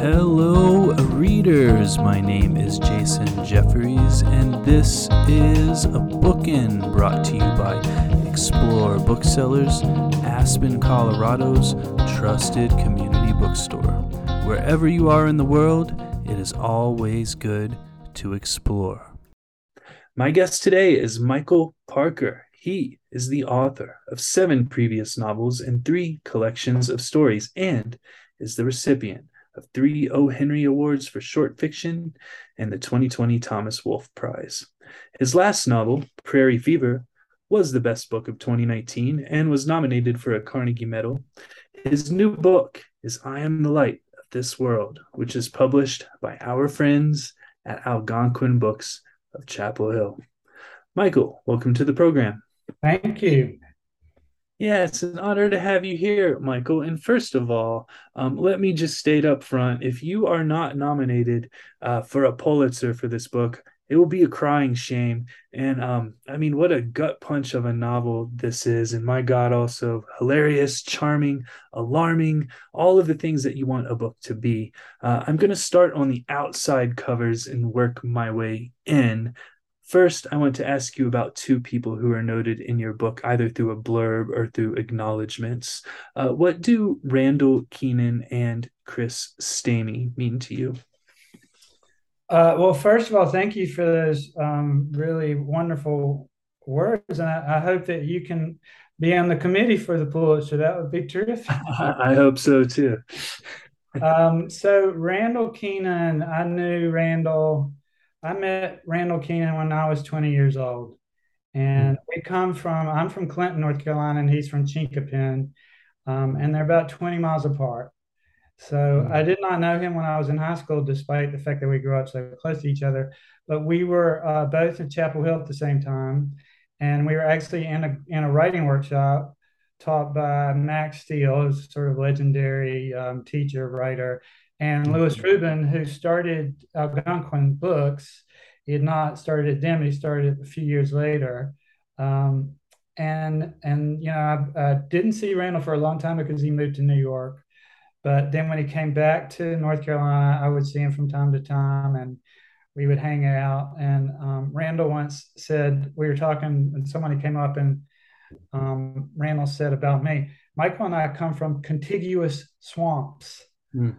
Hello, readers. My name is Jason Jefferies, and this is A Bookin', brought to you by Explore Booksellers, Aspen, Colorado's trusted community bookstore. Wherever you are in the world, it is always good to explore. My guest today is Michael Parker. He is the author of 7 previous novels and 3 collections of stories, and is the recipient of 3 O. Henry Awards for short fiction and the 2020 Thomas Wolfe Prize. His last novel, Prairie Fever, was the best book of 2019 and was nominated for a Carnegie Medal. His new book is I Am the Light of This World, which is published by our friends at Algonquin Books of Chapel Hill. Michael, welcome to the program. Thank you. Yeah, it's an honor to have you here, Michael. And first of all, let me just state up front, if you are not nominated for a Pulitzer for this book, it will be a crying shame. And I mean, what a gut punch of a novel this is. And my God, also hilarious, charming, alarming, all of the things that you want a book to be. I'm going to start on the outside covers and work my way in. First, I want to ask you about 2 people who are noted in your book, either through a blurb or through acknowledgments. What do Randall Keenan and Chris Stamey mean to you? Well, first of all, thank you for those really wonderful words. And I hope that you can be on the committee for the Pulitzer. That would be terrific. I hope so, too. So Randall Keenan, I met Randall Keenan when I was 20 years old, and I'm from Clinton, North Carolina, and he's from Chinquapin, and they're about 20 miles apart. So I did not know him when I was in high school, despite the fact that we grew up so close to each other, but we were both in Chapel Hill at the same time, and we were actually in a writing workshop taught by Max Steele, who's sort of legendary teacher, writer, and Lewis Rubin, who started Algonquin Books. He had not started at them. He started a few years later. I didn't see Randall for a long time because he moved to New York. But then when he came back to North Carolina, I would see him from time to time, and we would hang out. And Randall once said, we were talking, and somebody came up, and Randall said about me, Michael and I come from contiguous swamps. Mm.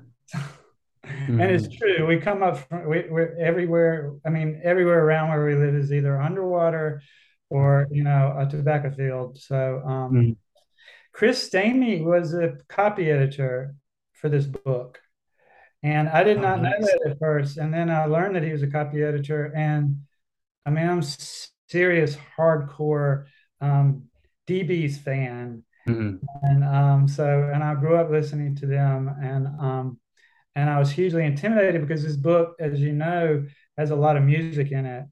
And it's true. We come up from we're everywhere. I mean, everywhere around where we live is either underwater or, a tobacco field. So Chris Stamey was a copy editor for this book. And I did not know that at first. And then I learned that he was a copy editor. And I mean, I'm serious, hardcore DB's fan. Mm-hmm. And and I grew up listening to them, and I was hugely intimidated because this book, as you know, has a lot of music in it.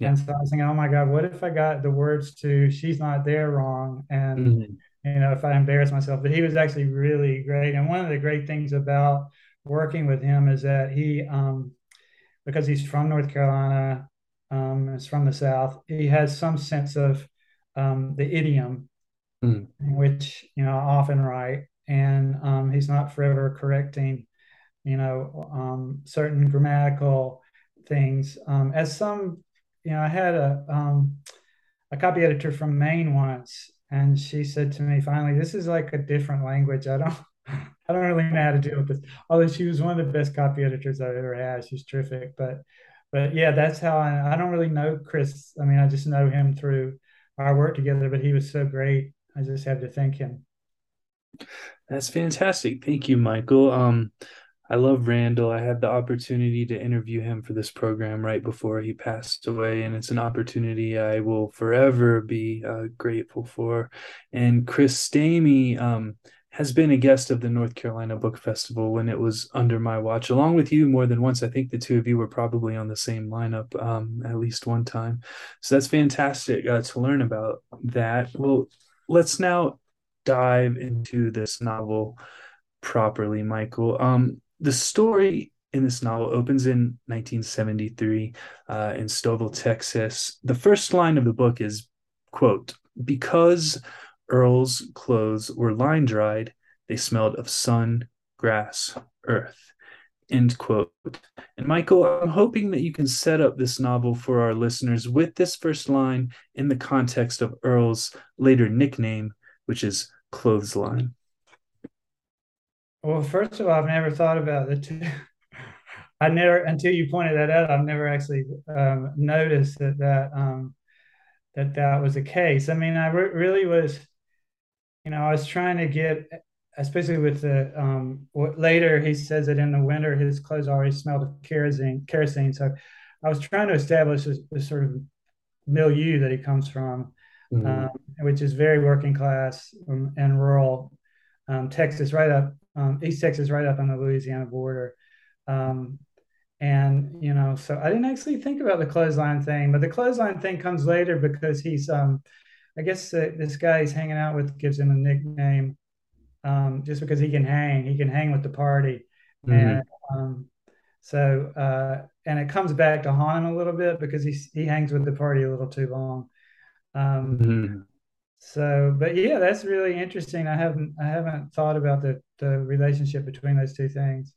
Yeah. And so I was thinking, oh my God, what if I got the words to She's Not There wrong? And, if I embarrassed myself, but he was actually really great. And one of the great things about working with him is that he, because he's from North Carolina, is from the South, he has some sense of the idiom. Mm. Which I often write, and he's not forever correcting certain grammatical things, as some I had a copy editor from Maine once, and she said to me finally, this is like a different language, I don't really know how to deal with this, although she was one of the best copy editors I've ever had. She's terrific. But yeah, that's how I don't really know Chris. I mean, I just know him through our work together, but he was so great. I just have to thank him. That's fantastic. Thank you, Michael. I love Randall. I had the opportunity to interview him for this program right before he passed away, and it's an opportunity I will forever be grateful for. And Chris Stamey has been a guest of the North Carolina Book Festival when it was under my watch, along with you more than once. I think the 2 of you were probably on the same lineup at least one time. So that's fantastic to learn about that. Well, let's now dive into this novel properly, Michael. The story in this novel opens in 1973 in Stovall, Texas. The first line of the book is, quote, "Because Earl's clothes were line dried, they smelled of sun, grass, earth." End quote. And Michael, I'm hoping that you can set up this novel for our listeners with this first line in the context of Earl's later nickname, which is Clothesline. Well, first of all, I've never thought about it. I never, until you pointed that out, I've never actually noticed that was the case. I mean, I really was, you know, I was trying to get, especially with the, later he says that in the winter, his clothes already smelled of kerosene. So I was trying to establish this sort of milieu that he comes from, mm-hmm. Which is very working class and rural Texas, right up, East Texas, right up on the Louisiana border. And, you know, so I didn't actually think about the clothesline thing, but the clothesline thing comes later because he's, I guess this guy he's hanging out with gives him a nickname. Just because he can hang with the party. Mm-hmm. And and it comes back to haunt him a little bit because he hangs with the party a little too long. Mm-hmm. So, but yeah, that's really interesting. I haven't thought about the relationship between those two things.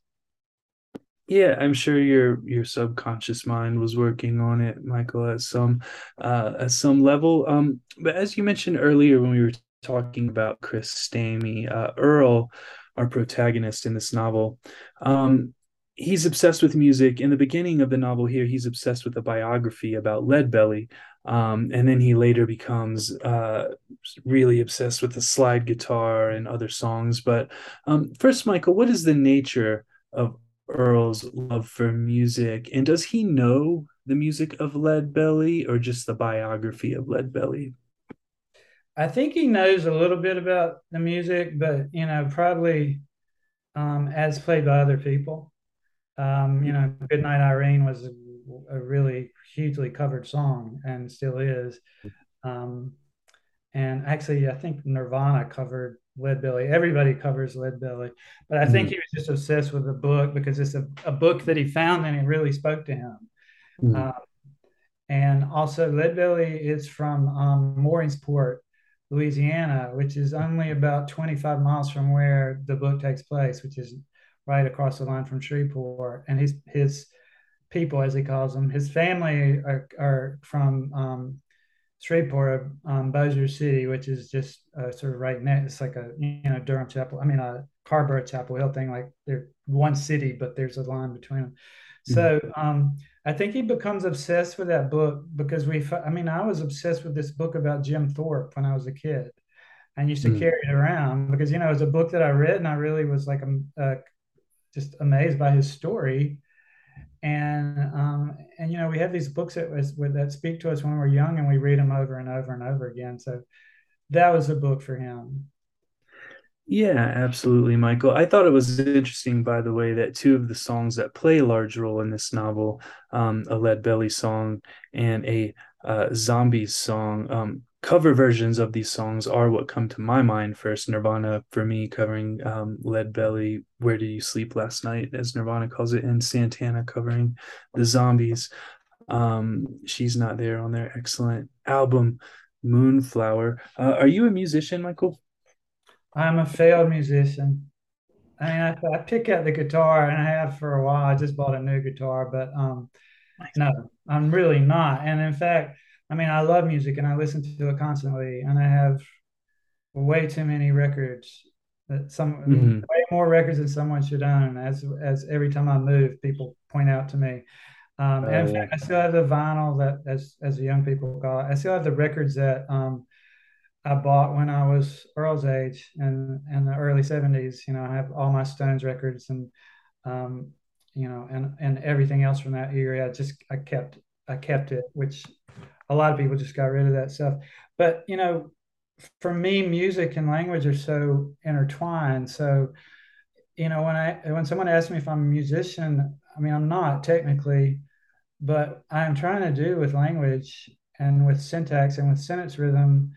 Yeah, I'm sure your subconscious mind was working on it, Michael, at some level. But as you mentioned earlier when we were talking about Chris Stamey, Earl, our protagonist in this novel, he's obsessed with music. In the beginning of the novel here, he's obsessed with a biography about Lead Belly, and then he later becomes really obsessed with the slide guitar and other songs. But first, Michael, what is the nature of Earl's love for music, and does he know the music of Lead Belly or just the biography of Lead Belly? I think he knows a little bit about the music, but, you know, probably as played by other people. You know, Goodnight Irene was a really hugely covered song and still is. And actually, I think Nirvana covered Lead Belly. Everybody covers Lead Belly. But I think he was just obsessed with the book because it's a book that he found and it really spoke to him. Mm-hmm. And also Lead Belly is from Mooringsport, Louisiana, which is only about 25 miles from where the book takes place, which is right across the line from Shreveport. And his people, as he calls them, his family are from Shreveport, Bossier City, which is just sort of right next. It's like a, you know, Durham Chapel. I mean, a Carborough Chapel Hill thing. Like they're one city, but there's a line between them. Mm-hmm. So I think he becomes obsessed with that book because I was obsessed with this book about Jim Thorpe when I was a kid and used to carry it around because, you know, it was a book that I read and I really was like, just amazed by his story. And, you know, we have these books that speak to us when we're young and we read them over and over and over again. So that was a book for him. Yeah, absolutely, Michael. I thought it was interesting, by the way, that two of the songs that play a large role in this novel, a Lead Belly song and a Zombies song, cover versions of these songs are what come to my mind first. Nirvana, for me, covering Lead Belly, Where Did You Sleep Last Night, as Nirvana calls it, and Santana covering the Zombies. She's Not There on their excellent album, Moonflower. Are you a musician, Michael? I'm a failed musician. I mean, I pick up the guitar, and I have for a while. I just bought a new guitar, but no, I'm really not. And in fact, I mean, I love music, and I listen to it constantly. And I have way too many records, way more records than someone should own. As every time I move, people point out to me. And in fact, I still have the vinyl that, as the young people call it, I still have the records that I bought when I was Earl's age in the early 70s. You know, I have all my Stones records and, you know, and everything else from that era. I kept it, which a lot of people just got rid of that stuff. But, you know, for me, music and language are so intertwined. So, you know, when someone asks me if I'm a musician, I mean, I'm not technically, but I'm trying to do with language and with syntax and with sentence rhythm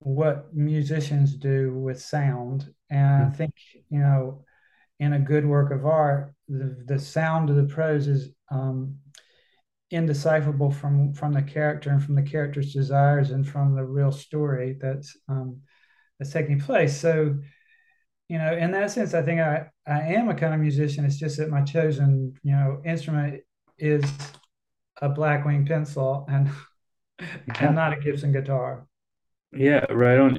what musicians do with sound. And I think, you know, in a good work of art, the sound of the prose is indecipherable from the character and from the character's desires and from the real story that's taking place. So you know, in that sense, I think I am a kind of musician. It's just that my chosen, you know, instrument is a Blackwing pencil and not a Gibson guitar. Yeah, right on.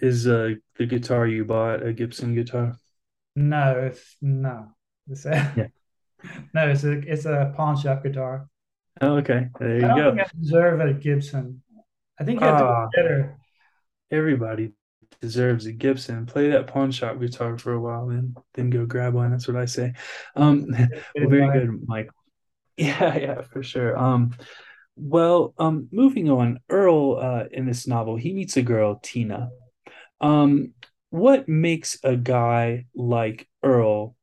Is the guitar you bought a Gibson guitar? No, it's a pawn shop guitar. Oh, okay. There you go. I don't think I deserve a Gibson. I think you have to be better. Everybody deserves a Gibson. Play that pawn shop guitar for a while and then go grab one. That's what I say. Well, very good, Michael. Yeah, for sure. Moving on, Earl, in this novel, he meets a girl, Tina. What makes a guy like Earl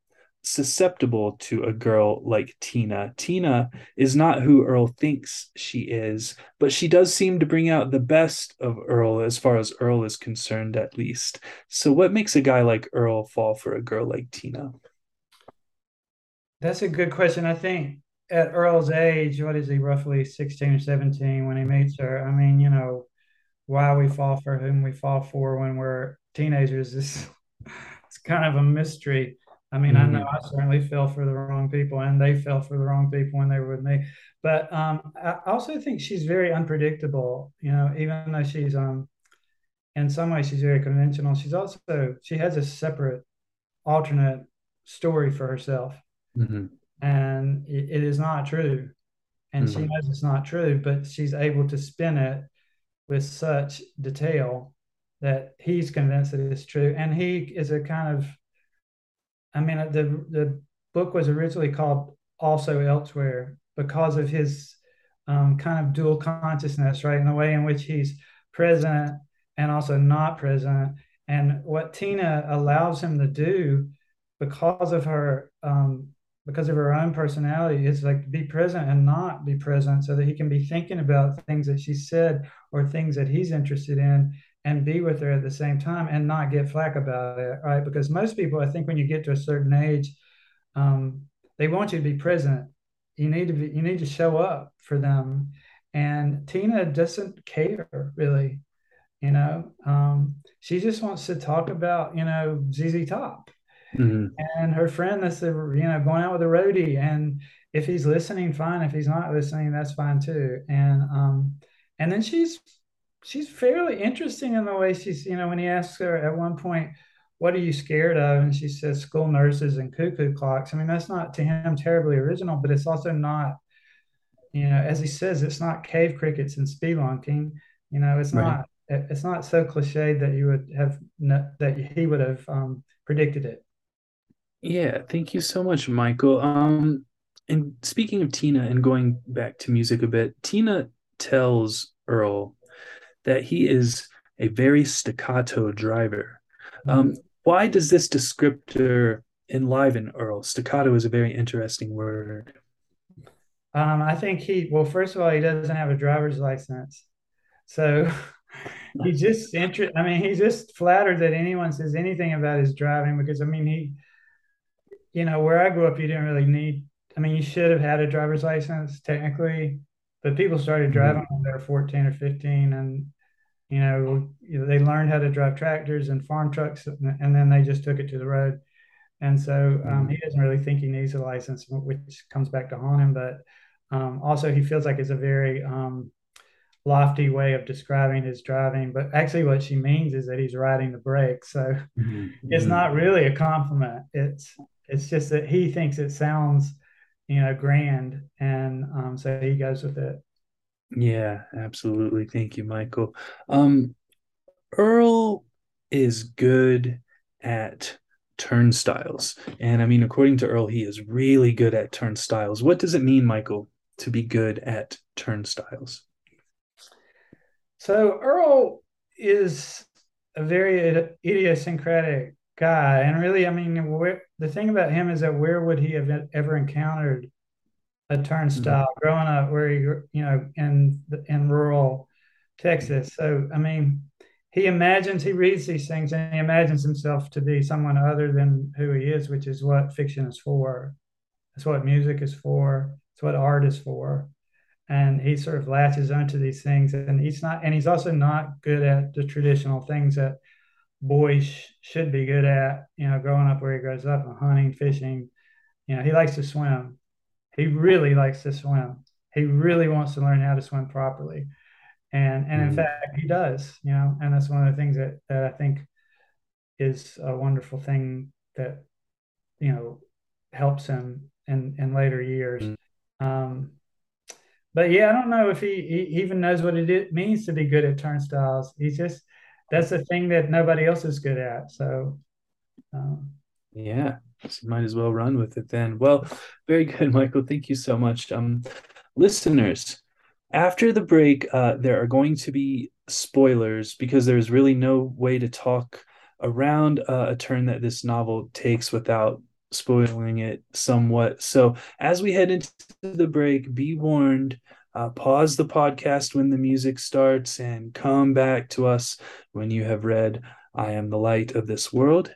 susceptible to a girl like Tina? Tina is not who Earl thinks she is, but she does seem to bring out the best of Earl, as far as Earl is concerned, at least. So what makes a guy like Earl fall for a girl like Tina? That's a good question. I think at Earl's age, what is he, roughly 16 or 17 when he meets her? I mean, you know, why we fall for whom we fall for when we're teenagers is it's kind of a mystery. I mean, I know I certainly fell for the wrong people, and they fell for the wrong people when they were with me. But I also think she's very unpredictable, you know, even though she's, in some ways, she's very conventional. She has a separate alternate story for herself. Mm-hmm. And it is not true. And she knows it's not true, but she's able to spin it with such detail that he's convinced that it's true. And he is a kind of, I mean, the book was originally called Also Elsewhere because of his kind of dual consciousness, right? And the way in which he's present and also not present. And what Tina allows him to do because of her own personality is like be present and not be present, so that he can be thinking about things that she said or things that he's interested in, and be with her at the same time and not get flack about it, right? Because most people, I think when you get to a certain age, they want you to be present. You need to show up for them. And Tina doesn't care really, you know? She just wants to talk about, you know, ZZ Top and her friend that's, you know, going out with a roadie. And if he's listening, fine. If he's not listening, that's fine too. And then she's fairly interesting in the way she's, you know, when he asks her at one point, what are you scared of? And she says, school nurses and cuckoo clocks. I mean, that's not to him terribly original, but it's also not, you know, as he says, it's not cave crickets and spelunking, you know, it's not so cliched that you would have, that he would have predicted it. Yeah. Thank you so much, Michael. And speaking of Tina and going back to music a bit, Tina tells Earl that he is a very staccato driver. Why does this descriptor enliven Earl? Staccato is a very interesting word. I think first of all, he doesn't have a driver's license. So he's just flattered that anyone says anything about his driving, because, I mean, you know, where I grew up, you didn't really you should have had a driver's license technically, but people started driving when they were 14 or 15, and, you know, they learned how to drive tractors and farm trucks, and then they just took it to the road. And so he doesn't really think he needs a license, which comes back to haunt him. But also he feels like it's a very lofty way of describing his driving. But actually what she means is that he's riding the brake. So it's not really a compliment. It's just that he thinks it sounds, you know, grand, and so he goes with it. Yeah, absolutely. Thank you, Michael. Earl is good at turnstiles, and I mean, according to Earl, he is really good at turnstiles. What does it mean, Michael, to be good at turnstiles? So Earl is a very idiosyncratic guy, and really, I mean, the thing about him is that where would he have ever encountered a turnstile growing up where he, you know, in rural Texas? So, I mean, he reads these things and he imagines himself to be someone other than who he is, which is what fiction is for. It's what music is for. It's what art is for. And he sort of latches onto these things, and he's also not good at the traditional things that boy should be good at, you know, growing up where he grows up, and hunting, fishing. You know, he likes to swim. He really likes to swim. He really wants to learn how to swim properly. And in fact, he does, you know, and that's one of the things that I think is a wonderful thing that, you know, helps him in later years. But yeah, I don't know if he even knows what it means to be good at turnstiles. He's just, that's a thing that nobody else is good at. So, yeah, so might as well run with it then. Well, very good, Michael. Thank you so much. Listeners, after the break, there are going to be spoilers because there's really no way to talk around a turn that this novel takes without spoiling it somewhat. So as we head into the break, be warned, pause the podcast when the music starts and come back to us when you have read I Am the Light of This World.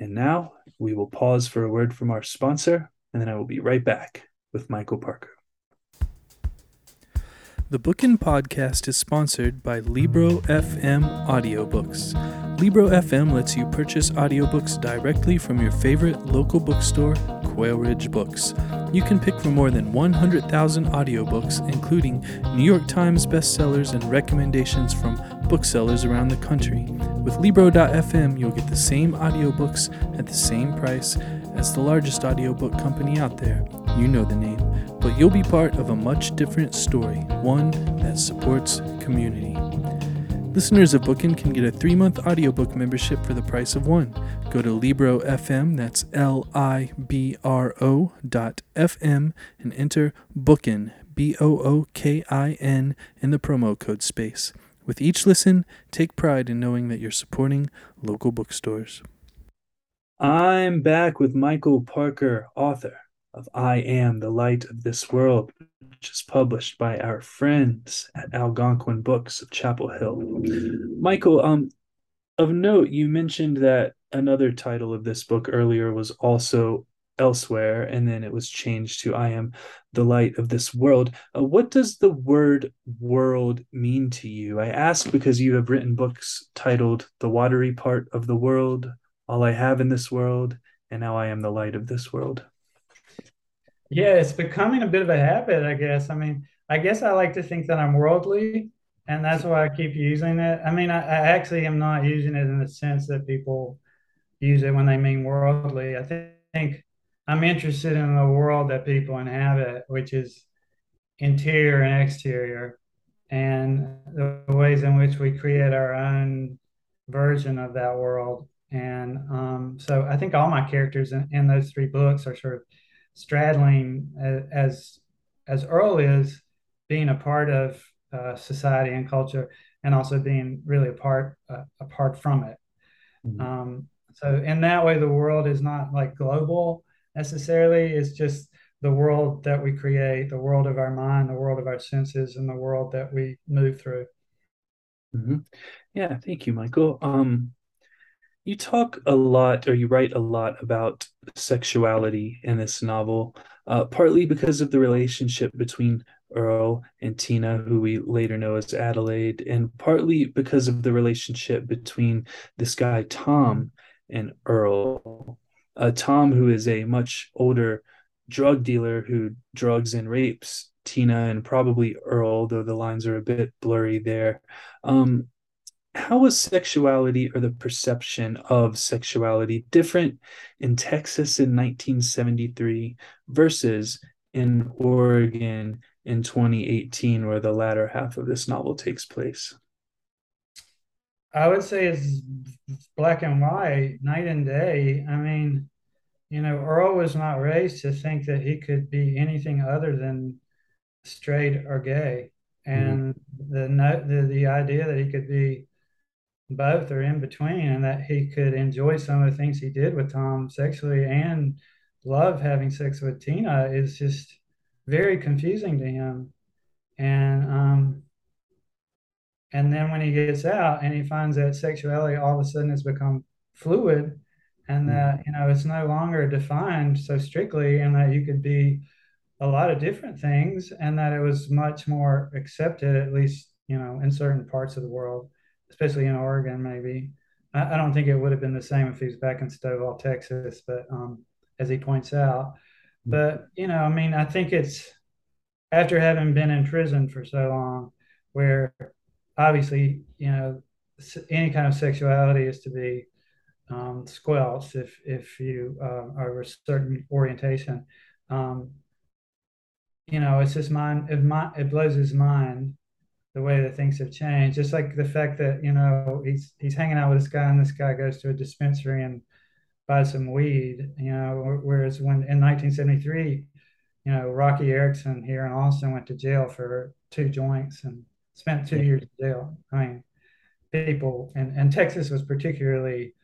And now we will pause for a word from our sponsor, and then I will be right back with Michael Parker. The Bookin' Podcast is sponsored by Libro FM Audiobooks. Libro FM lets you purchase audiobooks directly from your favorite local bookstore, Quail Ridge Books. You can pick from more than 100,000 audiobooks, including New York Times bestsellers and recommendations from booksellers around the country. With Libro.fm, you'll get the same audiobooks at the same price as the largest audiobook company out there. You know the name. But you'll be part of a much different story, one that supports community. Listeners of Bookin' can get a 3-month audiobook membership for the price of one. Go to Libro.fm, that's Libro.fm, and enter Bookin', Bookin, in the promo code space. With each listen, take pride in knowing that you're supporting local bookstores. I'm back with Michael Parker, author of I Am the Light of This World, which is published by our friends at Algonquin Books of Chapel Hill. Michael, of note, you mentioned that another title of this book earlier was also Elsewhere, and then it was changed to I Am the Light of This World. What does the word world mean to you? I ask because you have written books titled The Watery Part of the World, All I Have in This World, and Now I Am the Light of This World. Yeah, it's becoming a bit of a habit, I guess. I mean, I guess I like to think that I'm worldly, and that's why I keep using it. I mean, I actually am not using it in the sense that people use it when they mean worldly. I think I'm interested in the world that people inhabit, which is interior and exterior, and the ways in which we create our own version of that world. And so I think all my characters in those three books are sort of straddling as early as being a part of society and culture, and also being really apart from it. Mm-hmm. So in that way, the world is not like global necessarily. It's just the world that we create, the world of our mind, the world of our senses, and the world that we move through. Mm-hmm. Yeah, thank you, Michael. You talk a lot, or you write a lot, about sexuality in this novel, partly because of the relationship between Earl and Tina, who we later know as Adelaide, and partly because of the relationship between this guy Tom and Earl. Tom, who is a much older drug dealer who drugs and rapes Tina and probably Earl, though the lines are a bit blurry there. How was sexuality, or the perception of sexuality, different in Texas in 1973 versus in Oregon in 2018, where the latter half of this novel takes place? I would say it's black and white, night and day. I mean, you know, Earl was not raised to think that he could be anything other than straight or gay. And the idea that he could be both or in between, and that he could enjoy some of the things he did with Tom sexually and love having sex with Tina, is just very confusing to him. And then when he gets out and he finds that sexuality all of a sudden has become fluid, and that, you know, it's no longer defined so strictly, and that you could be a lot of different things, and that it was much more accepted, at least, you know, in certain parts of the world, especially in Oregon, maybe, I don't think it would have been the same if he was back in Stovall, Texas, but as he points out. But, you know, I mean, I think it's after having been in prison for so long, where obviously, you know, any kind of sexuality is to be squelched if you are of a certain orientation. You know, it's just it blows his mind the way that things have changed. Just like the fact that, you know, he's hanging out with this guy and this guy goes to a dispensary and buys some weed, you know, whereas when in 1973, you know, Rocky Erickson here in Austin went to jail for 2 joints and spent 2 years in jail. I mean, people, and Texas was particularly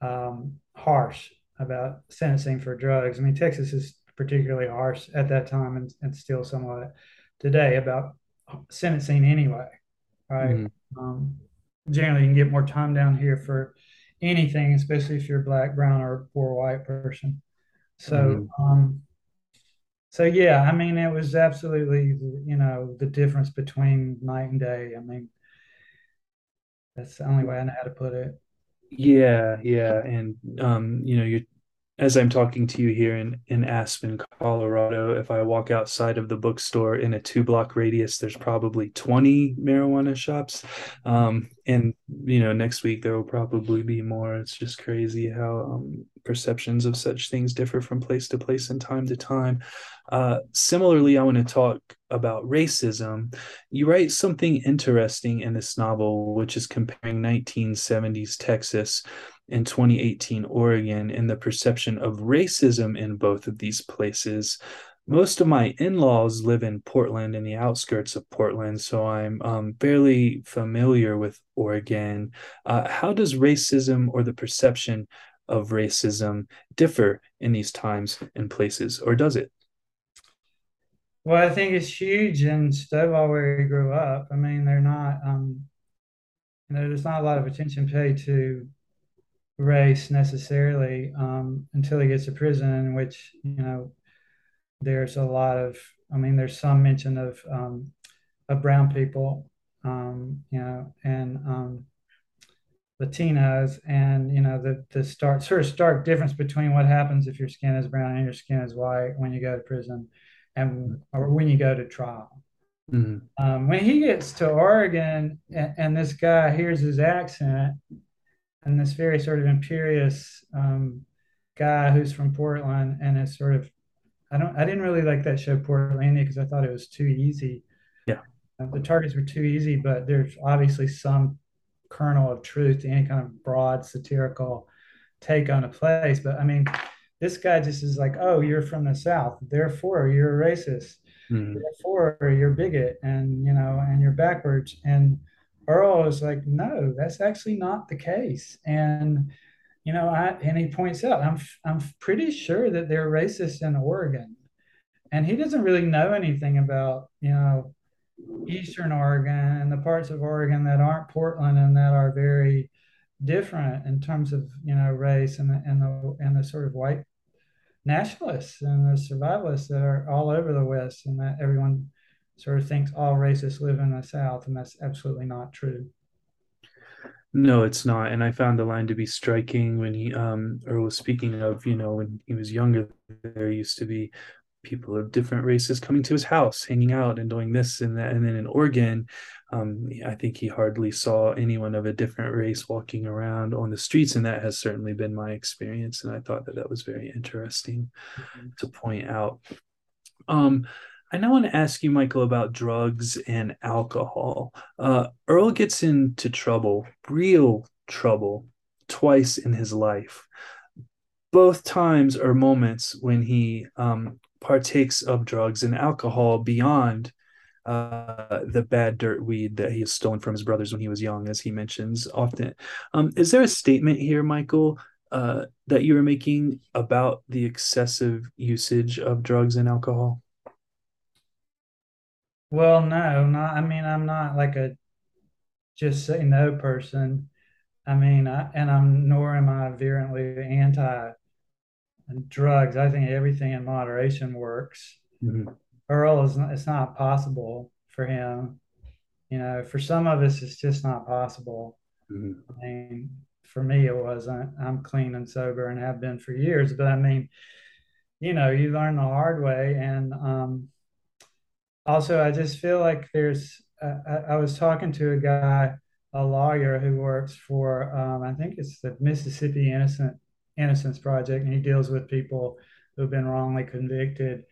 harsh about sentencing for drugs. I mean, Texas is particularly harsh at that time and still somewhat today about sentencing anyway, right? Mm-hmm. Generally, you can get more time down here for anything, especially if you're black, brown, or poor white person. So, mm-hmm. So yeah, I mean, it was absolutely, you know, the difference between night and day. I mean, that's the only way I know how to put it. Yeah, yeah, and you know, as I'm talking to you here in Aspen, Colorado, if I walk outside of the bookstore in a 2-block radius, there's probably 20 marijuana shops. And, you know, next week there will probably be more. It's just crazy how perceptions of such things differ from place to place and time to time. Similarly, I want to talk about racism. You write something interesting in this novel, which is comparing 1970s Texas and 2018 Oregon and the perception of racism in both of these places. Most of my in-laws live in Portland, in the outskirts of Portland, so I'm fairly familiar with Oregon. How does racism or the perception of racism differ in these times and places, or does it? Well, I think it's huge in Stovall where he grew up. I mean, they're not, you know, there's not a lot of attention paid to race necessarily until he gets to prison, in which, you know, there's a lot of, I mean, there's some mention of brown people, you know, and Latinos, and, you know, the stark difference between what happens if your skin is brown and your skin is white when you go to prison. And or when you go to trial. Mm-hmm. When he gets to Oregon and this guy hears his accent and this very sort of imperious guy who's from Portland, and it's sort of, I didn't really like that show Portlandia because I thought it was too easy. Yeah. The targets were too easy, but there's obviously some kernel of truth to any kind of broad satirical take on a place. But I mean, this guy just is like, oh, you're from the South, therefore you're a racist, mm-hmm. therefore you're a bigot, and, you know, and you're backwards. And Earl is like, no, that's actually not the case. And, you know, and he points out, I'm pretty sure that they're racist in Oregon. And he doesn't really know anything about, you know, Eastern Oregon and the parts of Oregon that aren't Portland and that are very different in terms of, you know, race and the sort of white nationalists and the survivalists that are all over the West, and that everyone sort of thinks all racists live in the South, and that's absolutely not true. No, it's not. And I found the line to be striking when he Earl was speaking of, you know, when he was younger, there used to be people of different races coming to his house, hanging out and doing this and that. And then in Oregon, I think he hardly saw anyone of a different race walking around on the streets. And that has certainly been my experience. And I thought that was very interesting mm-hmm. to point out. I now want to ask you, Michael, about drugs and alcohol. Earl gets into trouble, real trouble, twice in his life. Both times are moments when he partakes of drugs and alcohol beyond the bad dirt weed that he has stolen from his brothers when he was young, as he mentions often. Is there a statement here, Michael, that you were making about the excessive usage of drugs and alcohol? Well, no, not. I mean, I'm not like a just say no person. I mean, nor am I virulently anti drugs. I think everything in moderation works. Mm-hmm. Earl it's not possible for him. You know, for some of us, it's just not possible. Mm-hmm. I mean, for me it was, I'm clean and sober and have been for years. But I mean, you know, you learn the hard way. And also, I just feel like there's, I was talking to a guy, a lawyer who works for, I think it's the Mississippi Innocence Project, and he deals with people who've been wrongly convicted.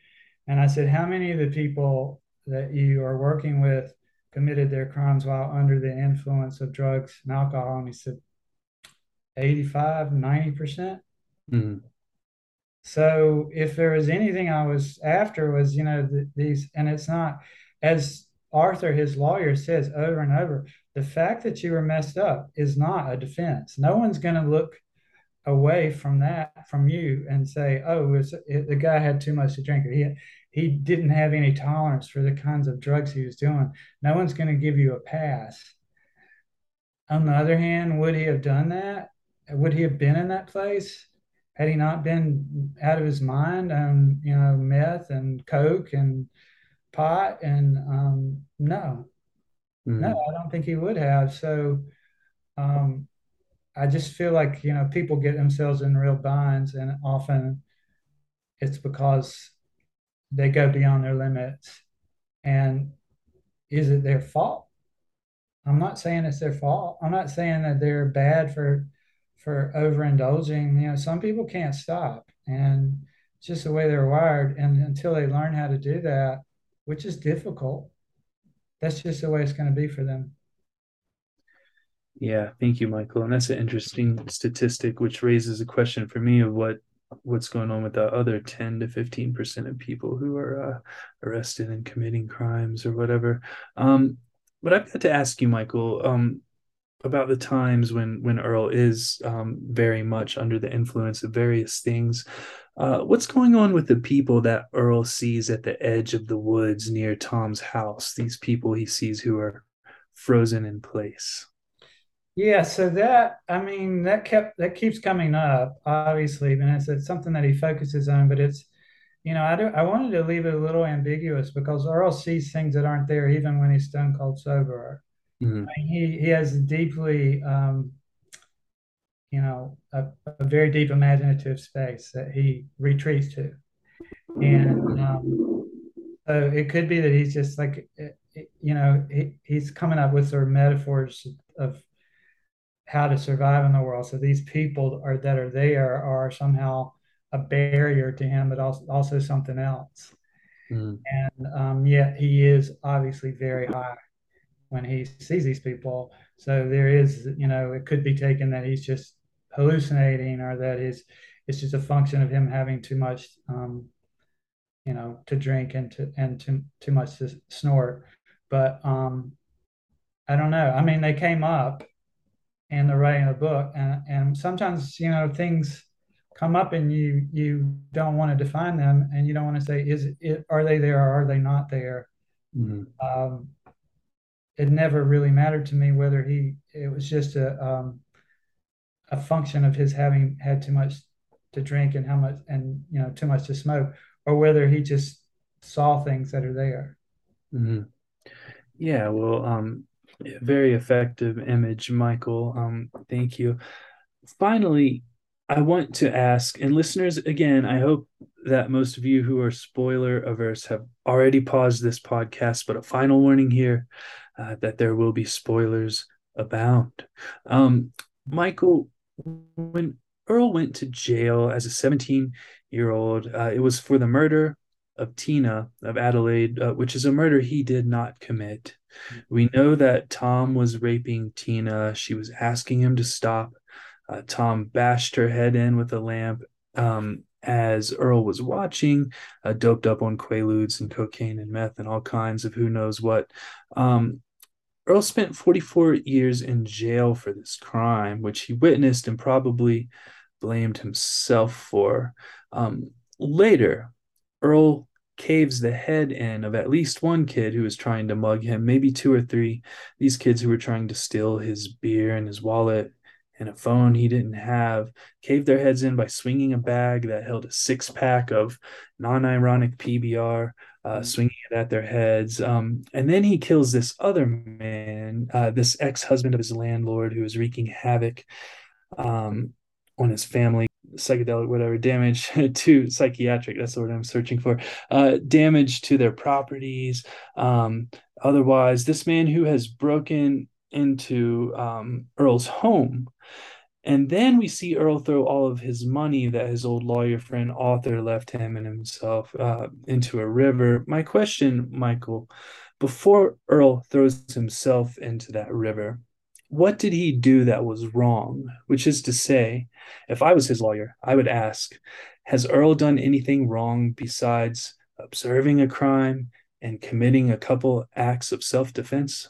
And I said, how many of the people that you are working with committed their crimes while under the influence of drugs and alcohol? And he said, 85, 90%. Mm-hmm. So if there was anything I was after was, you know, these, and it's not, as Arthur, his lawyer, says over and over, the fact that you were messed up is not a defense. No one's going to look away from that, from you, and say, oh, the guy had too much to drink, or he didn't have any tolerance for the kinds of drugs he was doing. No one's going to give you a pass. On the other hand, would he have done that? Would he have been in that place had he not been out of his mind on, you know, meth and coke and pot? And no, I don't think he would have. So I just feel like, you know, people get themselves in real binds, and often it's because they go beyond their limits. And is it their fault? I'm not saying it's their fault. I'm not saying that they're bad for overindulging. You know, some people can't stop, and it's just the way they're wired. And until they learn how to do that, which is difficult, that's just the way it's going to be for them. Yeah, thank you, Michael. And that's an interesting statistic, which raises a question for me of what's going on with the other 10 to 15% of people who are arrested and committing crimes or whatever. But I've got to ask you, Michael, about the times when Earl is very much under the influence of various things. What's going on with the people that Earl sees at the edge of the woods near Tom's house? These people he sees who are frozen in place. Yeah, so that, I mean, that keeps coming up, obviously, and it's something that he focuses on. But it's, you know, I wanted to leave it a little ambiguous, because Earl sees things that aren't there, even when he's stone cold sober. Mm-hmm. I mean, he has a deeply, you know, a very deep imaginative space that he retreats to, and so it could be that he's just like, you know, he's coming up with sort of metaphors of how to survive in the world. So these people that are there are somehow a barrier to him, but also something else. Mm. And yet he is obviously very high when he sees these people. So there is, you know, it could be taken that he's just hallucinating, or that it's just a function of him having too much, you know, to drink and too much to snort. But I don't know. I mean, they came up in the writing of the book, and sometimes, you know, things come up and you don't want to define them, and you don't want to say, are they there or are they not there? Mm-hmm. It never really mattered to me whether it was just a function of his having had too much to drink and you know, too much to smoke, or whether he just saw things that are there. Mm-hmm. Yeah, well, very effective image, Michael. Thank you. Finally, I want to ask, and listeners, again, I hope that most of you who are spoiler averse have already paused this podcast, but a final warning here that there will be spoilers abound. Michael, when Earl went to jail as a 17-year-old, it was for the murder of Tina of Adelaide, which is a murder he did not commit. We know that Tom was raping Tina. She was asking him to stop. Tom bashed her head in with a lamp as Earl was watching, doped up on Quaaludes and cocaine and meth and all kinds of who knows what. Earl spent 44 years in jail for this crime, which he witnessed and probably blamed himself for. Later, Earl caves the head in of at least one kid who was trying to mug him, maybe two or three. These kids who were trying to steal his beer and his wallet and a phone he didn't have, caved their heads in by swinging a bag that held a 6-pack of non-ironic PBR, swinging it at their heads. And then he kills this other man, this ex-husband of his landlord who was wreaking havoc. on his family, psychedelic, whatever, damage to psychiatric, that's the word I'm searching for, damage to their properties. Otherwise, this man who has broken into Earl's home. And then we see Earl throw all of his money that his old lawyer friend Arthur left him and himself into a river. My question, Michael, before Earl throws himself into that river, what did he do that was wrong? Which is to say, if I was his lawyer, I would ask, has Earl done anything wrong besides observing a crime and committing a couple acts of self-defense?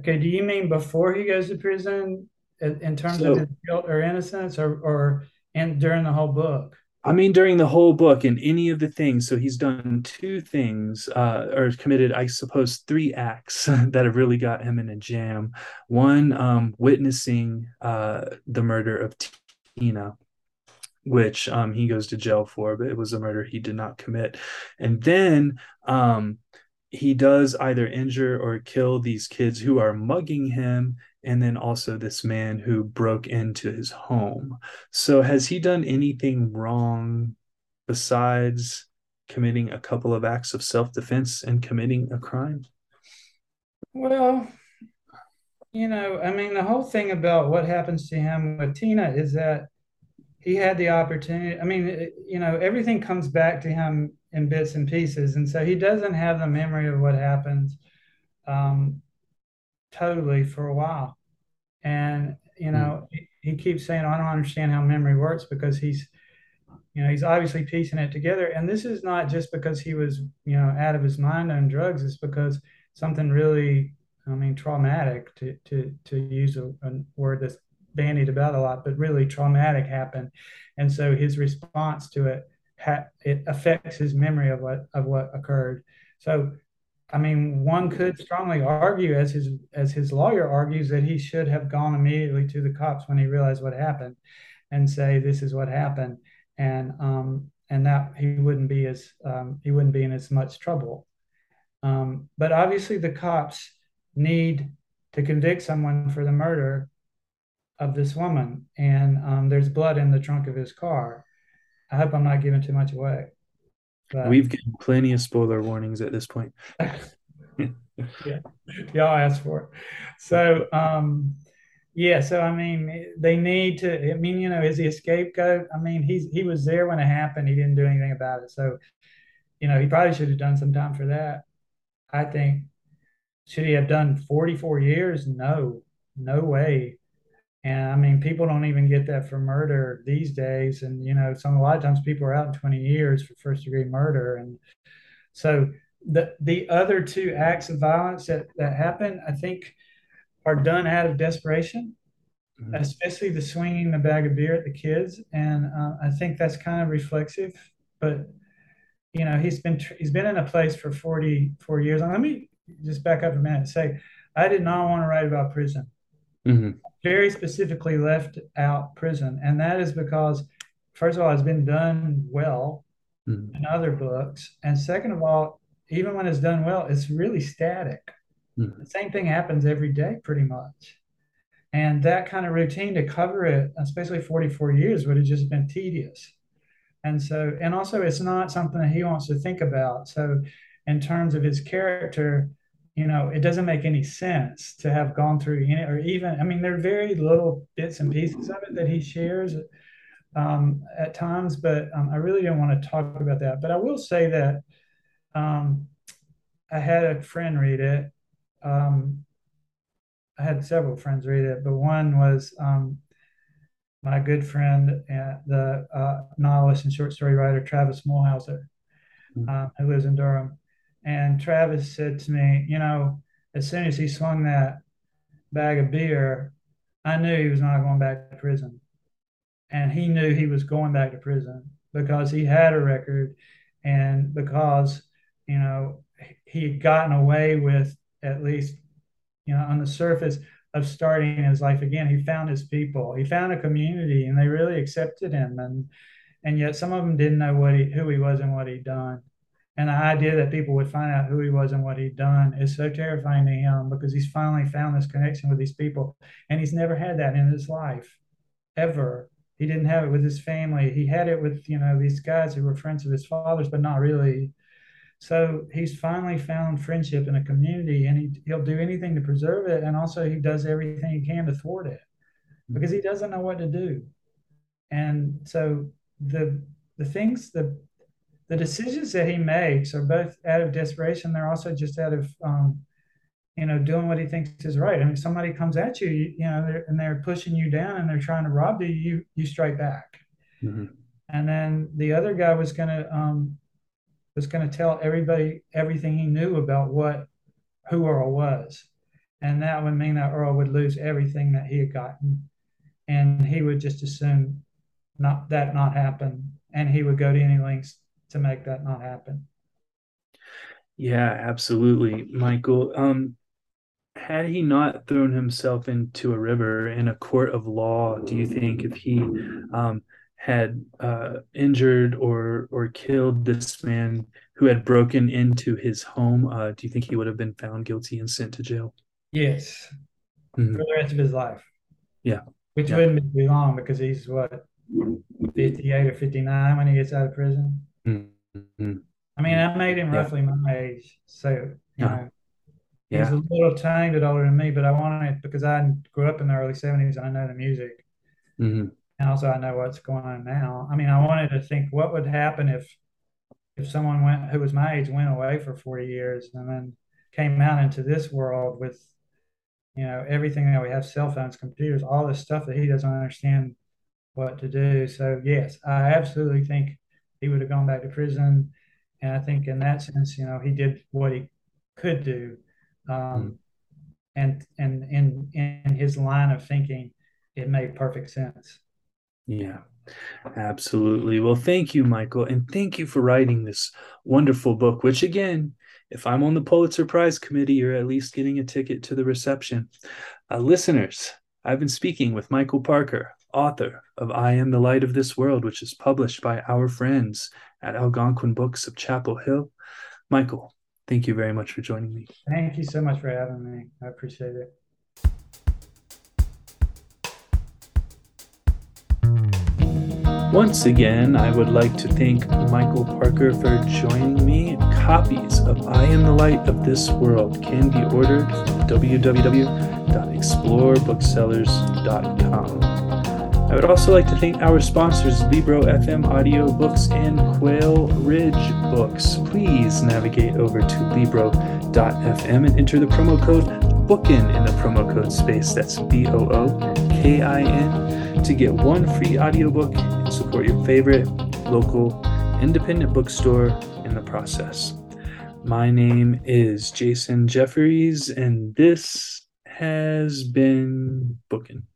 Okay, do you mean before he goes to prison in terms of his guilt or innocence, or during the whole book? I mean, during the whole book and any of the things. So he's done two things or committed, I suppose, three acts that have really got him in a jam. One, witnessing the murder of Tina, which he goes to jail for, but it was a murder he did not commit. And then he does either injure or kill these kids who are mugging him, and then also this man who broke into his home. So has he done anything wrong besides committing a couple of acts of self-defense and committing a crime? Well, you know, I mean, the whole thing about what happens to him with Tina is that he had the opportunity. I mean, you know, everything comes back to him in bits and pieces. And so he doesn't have the memory of what happened totally for a while. And, you know, he keeps saying, I don't understand how memory works, because he's, you know, he's obviously piecing it together. And this is not just because he was, you know, out of his mind on drugs. It's because something really, I mean, traumatic, to use a word that's bandied about a lot, but really traumatic happened. And so his response to it, it affects his memory of what occurred. So, I mean, one could strongly argue, as his lawyer argues, that he should have gone immediately to the cops when he realized what happened, and say, "This is what happened," and that he wouldn't be in as much trouble. But obviously, the cops need to convict someone for the murder of this woman, and there's blood in the trunk of his car. I hope I'm not giving too much away. But we've given plenty of spoiler warnings at this point. Yeah, y'all asked for it. So, so, I mean, they need to, I mean, you know, is he a scapegoat? I mean, he was there when it happened. He didn't do anything about it. So, you know, he probably should have done some time for that, I think. Should he have done 44 years? No way. And I mean, people don't even get that for murder these days. And, you know, a lot of times people are out in 20 years for first degree murder. And so the other two acts of violence that happened, I think, are done out of desperation, especially the swinging the bag of beer at the kids. And I think that's kind of reflexive. But, you know, he's been in a place for 44 years. And let me just back up a minute and say, I did not want to write about prison. Mm-hmm. Very specifically left out prison, and that is because, first of all, it's been done well in other books, and second of all, even when it's done well, it's really static. The same thing happens every day pretty much, and that kind of routine to cover it, especially 44 years, would have just been tedious. And so, and also, it's not something that he wants to think about. So in terms of his character, you know, it doesn't make any sense to have gone through any, or even, I mean, there are very little bits and pieces of it that he shares at times, but I really didn't want to talk about that. But I will say that I had a friend read it. I had several friends read it, but one was my good friend, the novelist and short story writer, Travis Mulhauser, who lives in Durham. And Travis said to me, you know, as soon as he swung that bag of beer, I knew he was not going back to prison. And he knew he was going back to prison because he had a record, and because, you know, he had gotten away with, at least, you know, on the surface, of starting his life again. He found his people. He found a community, and they really accepted him. And yet some of them didn't know who he was and what he'd done. And the idea that people would find out who he was and what he'd done is so terrifying to him, because he's finally found this connection with these people. And he's never had that in his life, ever. He didn't have it with his family. He had it with, you know, these guys who were friends of his father's, but not really. So he's finally found friendship in a community, and he'll do anything to preserve it. And also he does everything he can to thwart it, because he doesn't know what to do. And so the decisions that he makes are both out of desperation. They're also just out of, you know, doing what he thinks is right. I mean, somebody comes at you, and they're pushing you down and they're trying to rob you, you strike back. Mm-hmm. And then the other guy was going to tell everybody everything he knew about who Earl was. And that would mean that Earl would lose everything that he had gotten. And he would just assume not happen. And he would go to any lengths to make that not happen. Yeah, absolutely, Michael. Had he not thrown himself into a river in a court of law, do you think if he had injured or killed this man who had broken into his home, do you think he would have been found guilty and sent to jail? Yes, for the rest of his life. Yeah. Which wouldn't be long, because he's, 58 or 59 when he gets out of prison? Mm-hmm. I mean, I made him roughly my age, so, you know, he's a little tiny bit older than me, but I wanted it because I grew up in the early 70s, and I know the music, and also I know what's going on now. I mean, I wanted to think what would happen if someone who was my age went away for 40 years and then came out into this world with, you know, everything that we have, cell phones, computers, all this stuff that he doesn't understand what to do. So, yes, I absolutely think he would have gone back to prison. And I think in that sense, you know, he did what he could do. And in his line of thinking, it made perfect sense. Yeah, absolutely. Well, thank you, Michael. And thank you for writing this wonderful book, which, again, if I'm on the Pulitzer Prize committee, you're at least getting a ticket to the reception. Listeners, I've been speaking with Michael Parker, author of I Am the Light of This World, which is published by our friends at Algonquin Books of Chapel Hill. Michael, thank you very much for joining me. Thank you so much for having me. I appreciate it. Once again, I would like to thank Michael Parker for joining me. Copies of I Am the Light of This World can be ordered from www.explorebooksellers.com. I would also like to thank our sponsors, Libro FM Audio Books and Quail Ridge Books. Please navigate over to Libro.fm and enter the promo code BOOKIN in the promo code space. That's BOOKIN to get one free audiobook and support your favorite local independent bookstore in the process. My name is Jason Jefferies, and this has been BOOKIN.